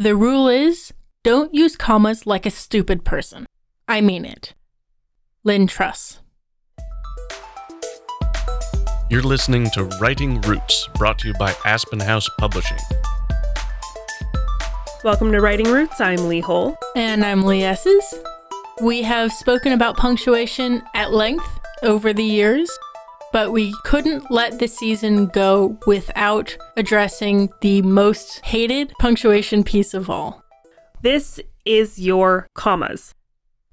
The rule is, don't use commas like a stupid person. I mean it. Lynn Truss. You're listening to Writing Roots, brought to you by Aspen House Publishing. Welcome to Writing Roots. I'm Leigh Hull. And I'm Leigh Esses. We have spoken about punctuation at length over the years, but we couldn't let this season go without addressing the most hated punctuation piece of all. This is your commas.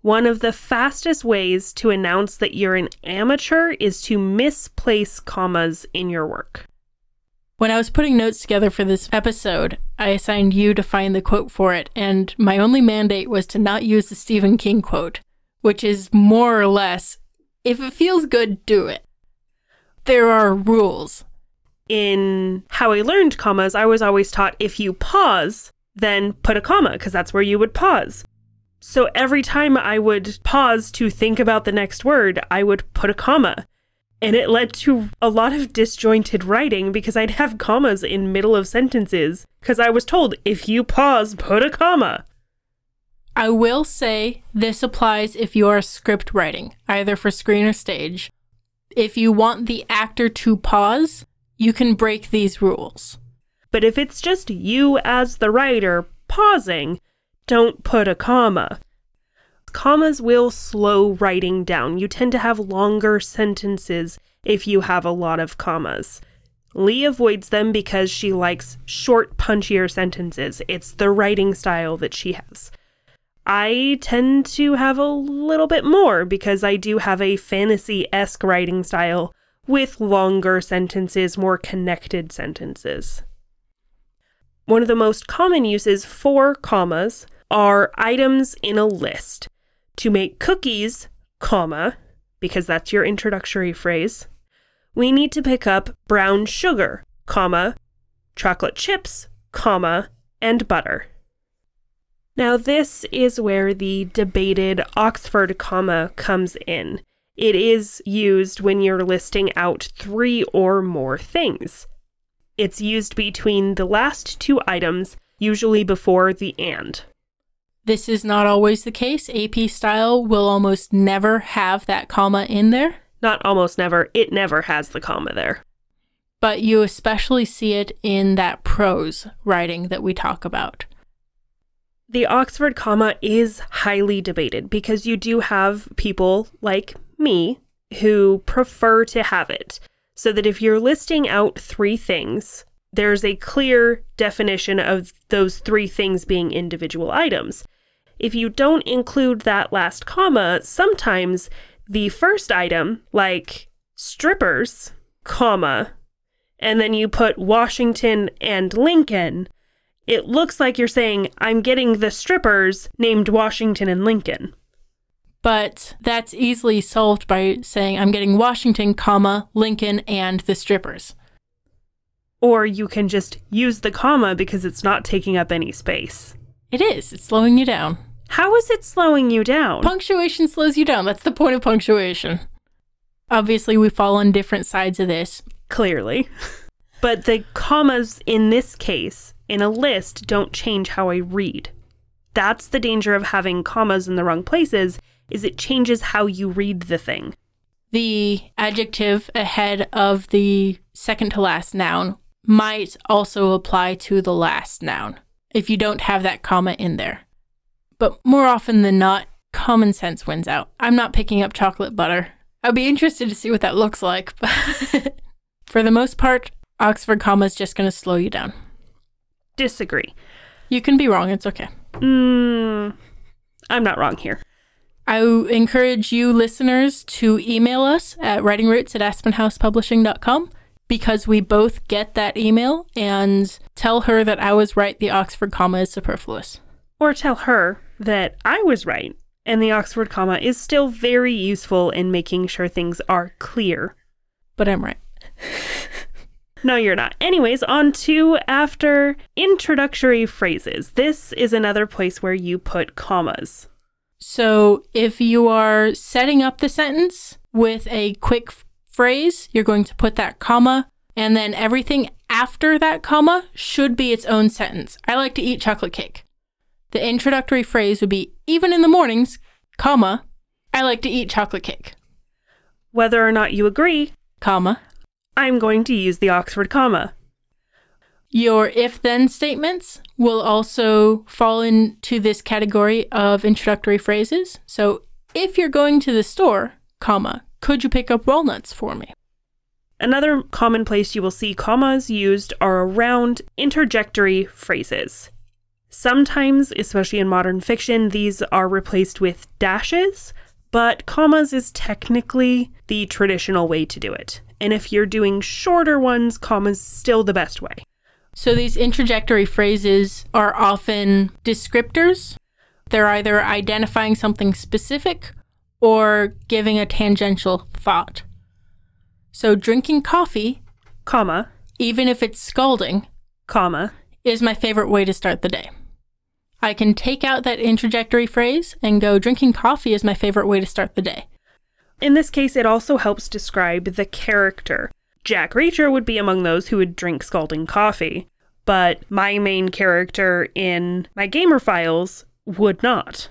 One of the fastest ways to announce that you're an amateur is to misplace commas in your work. When I was putting notes together for this episode, I assigned you to find the quote for it, and my only mandate was to not use the Stephen King quote, which is more or less, if it feels good, do it. There are rules. In how I learned commas, I was always taught if you pause, then put a comma, because that's where you would pause. So every time I would pause to think about the next word, I would put a comma. And it led to a lot of disjointed writing because I'd have commas in middle of sentences because I was told, if you pause, put a comma. I will say this applies if you are script writing, either for screen or stage. If you want the actor to pause, you can break these rules. But if it's just you as the writer pausing, don't put a comma. Commas will slow writing down. You tend to have longer sentences if you have a lot of commas. Leigh avoids them because she likes short, punchier sentences. It's the writing style that she has. I tend to have a little bit more because I do have a fantasy-esque writing style with longer sentences, more connected sentences. One of the most common uses for commas are items in a list. To make cookies, comma, because that's your introductory phrase, we need to pick up brown sugar, comma, chocolate chips, comma, and butter. Now this is where the debated Oxford comma comes in. It is used when you're listing out three or more things. It's used between the last two items, usually before the and. This is not always the case. AP style will almost never have that comma in there. Not almost never. It never has the comma there. But you especially see it in that prose writing that we talk about. The Oxford comma is highly debated because you do have people like me who prefer to have it. So that if you're listing out three things, there's a clear definition of those three things being individual items. If you don't include that last comma, sometimes the first item, like strippers, comma, and then you put Washington and Lincoln, it looks like you're saying, I'm getting the strippers named Washington and Lincoln. But that's easily solved by saying, I'm getting Washington, comma, Lincoln, and the strippers. Or you can just use the comma because it's not taking up any space. It is. It's slowing you down. How is it slowing you down? Punctuation slows you down. That's the point of punctuation. Obviously, we fall on different sides of this. Clearly. But the commas in this case, in a list, don't change how I read. That's the danger of having commas in the wrong places, is it changes how you read the thing. The adjective ahead of the second to last noun might also apply to the last noun if you don't have that comma in there. But more often than not, common sense wins out. I'm not picking up chocolate butter. I'd be interested to see what that looks like. But for the most part, Oxford comma is just going to slow you down. Disagree. You can be wrong. It's okay. I'm not wrong here. I encourage you listeners to email us at writingroots@aspenhousepublishing.com because we both get that email, and tell her that I was right, the Oxford comma is superfluous. Or tell her that I was right and the Oxford comma is still very useful in making sure things are clear. But I'm right. No, you're not. Anyways, on to after introductory phrases. This is another place where you put commas. So if you are setting up the sentence with a quick phrase, you're going to put that comma, and then everything after that comma should be its own sentence. I like to eat chocolate cake. The introductory phrase would be, even in the mornings, comma, I like to eat chocolate cake. Whether or not you agree, comma, I'm going to use the Oxford comma. Your if-then statements will also fall into this category of introductory phrases. So, if you're going to the store, comma, could you pick up walnuts for me? Another common place you will see commas used are around interjectory phrases. Sometimes, especially in modern fiction, these are replaced with dashes, but commas is technically the traditional way to do it. And if you're doing shorter ones, commas still the best way. So these interjectory phrases are often descriptors. They're either identifying something specific or giving a tangential thought. So drinking coffee, comma, even if it's scalding, comma, is my favorite way to start the day. I can take out that interjectory phrase and go, drinking coffee is my favorite way to start the day. In this case, it also helps describe the character. Jack Reacher would be among those who would drink scalding coffee, but my main character in my gamer files would not.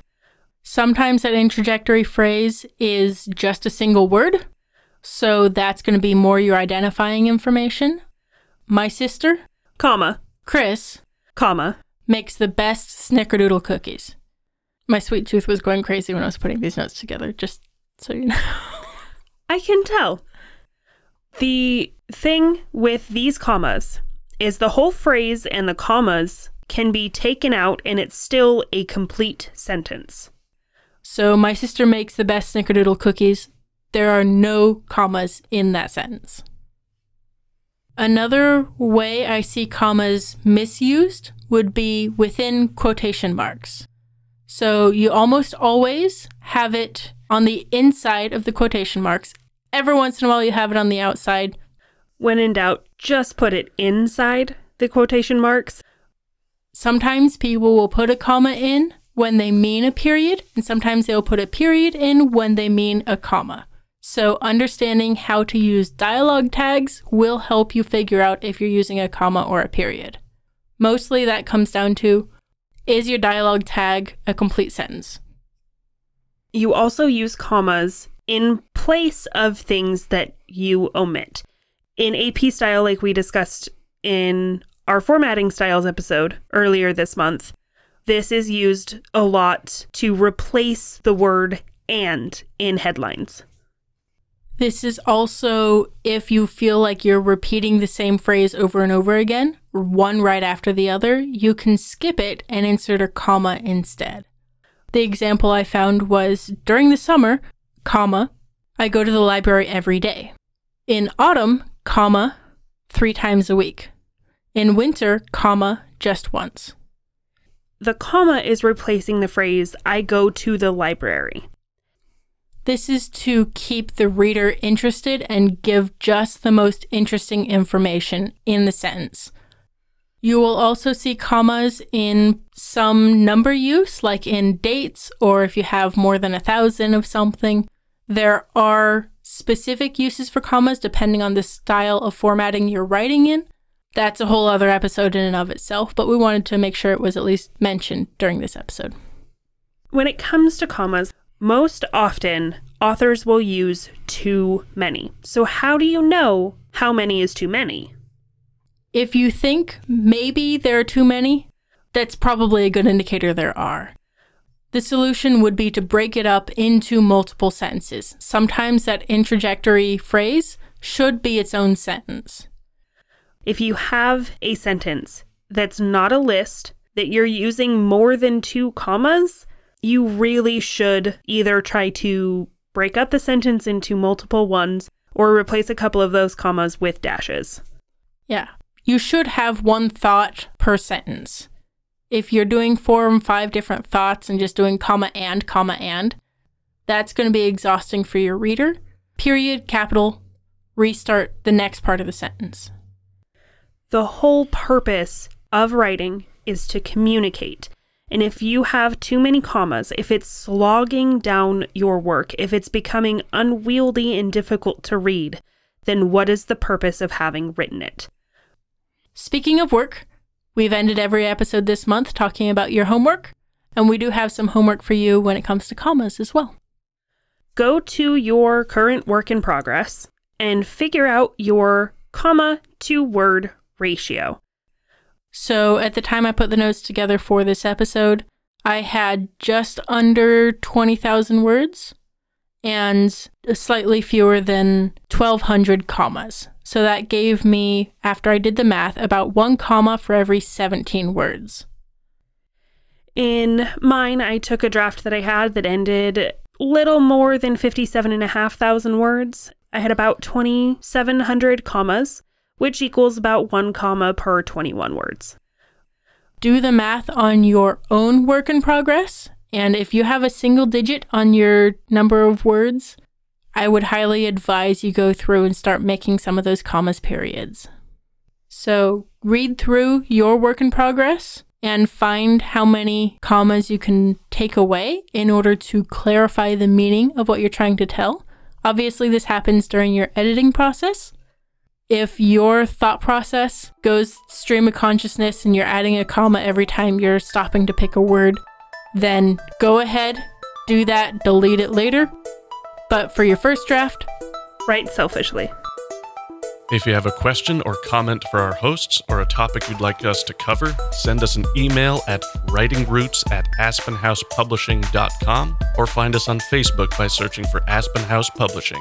Sometimes that interjectory phrase is just a single word, so that's going to be more your identifying information. My sister, comma, Chris, comma, makes the best snickerdoodle cookies. My sweet tooth was going crazy when I was putting these notes together, just so you know. I can tell. The thing with these commas is the whole phrase and the commas can be taken out and it's still a complete sentence. So my sister makes the best snickerdoodle cookies. There are no commas in that sentence. Another way I see commas misused would be within quotation marks. So you almost always have it on the inside of the quotation marks. Every once in a while you have it on the outside. When in doubt, just put it inside the quotation marks. Sometimes people will put a comma in when they mean a period, and sometimes they'll put a period in when they mean a comma. So understanding how to use dialogue tags will help you figure out if you're using a comma or a period. Mostly that comes down to, is your dialogue tag a complete sentence? You also use commas in place of things that you omit. In AP style, like we discussed in our formatting styles episode earlier this month, this is used a lot to replace the word and in headlines. This is also if you feel like you're repeating the same phrase over and over again, one right after the other, you can skip it and insert a comma instead. The example I found was during the summer, comma, I go to the library every day. In autumn, comma, 3 times a week. In winter, comma, just once. The comma is replacing the phrase, I go to the library. This is to keep the reader interested and give just the most interesting information in the sentence. You will also see commas in some number use, like in dates, or if you have more than 1,000 of something. There are specific uses for commas depending on the style of formatting you're writing in. That's a whole other episode in and of itself, but we wanted to make sure it was at least mentioned during this episode. When it comes to commas, most often, authors will use too many. So how do you know how many is too many? If you think maybe there are too many, that's probably a good indicator there are. The solution would be to break it up into multiple sentences. Sometimes that interjectory phrase should be its own sentence. If you have a sentence that's not a list, that you're using more than 2 commas, you really should either try to break up the sentence into multiple ones or replace a couple of those commas with dashes. Yeah, you should have one thought per sentence. If you're doing 4 and 5 different thoughts and just doing comma and, that's going to be exhausting for your reader. Period, capital, restart the next part of the sentence. The whole purpose of writing is to communicate. And if you have too many commas, if it's slogging down your work, if it's becoming unwieldy and difficult to read, then what is the purpose of having written it? Speaking of work, we've ended every episode this month talking about your homework, and we do have some homework for you when it comes to commas as well. Go to your current work in progress and figure out your comma to word ratio. So at the time I put the notes together for this episode, I had just under 20,000 words and slightly fewer than 1,200 commas. So that gave me, after I did the math, about 1 comma for every 17 words. In mine, I took a draft that I had that ended little more than 57,500 words. I had about 2,700 commas, which equals about 1 comma per 21 words. Do the math on your own work in progress. And if you have a single digit on your number of words, I would highly advise you go through and start making some of those commas periods. So read through your work in progress and find how many commas you can take away in order to clarify the meaning of what you're trying to tell. Obviously, this happens during your editing process. If your thought process goes stream of consciousness and you're adding a comma every time you're stopping to pick a word, then go ahead, do that, delete it later. But for your first draft, write selfishly. If you have a question or comment for our hosts or a topic you'd like us to cover, send us an email at writingroots@aspenhousepublishing.com or find us on Facebook by searching for Aspen House Publishing.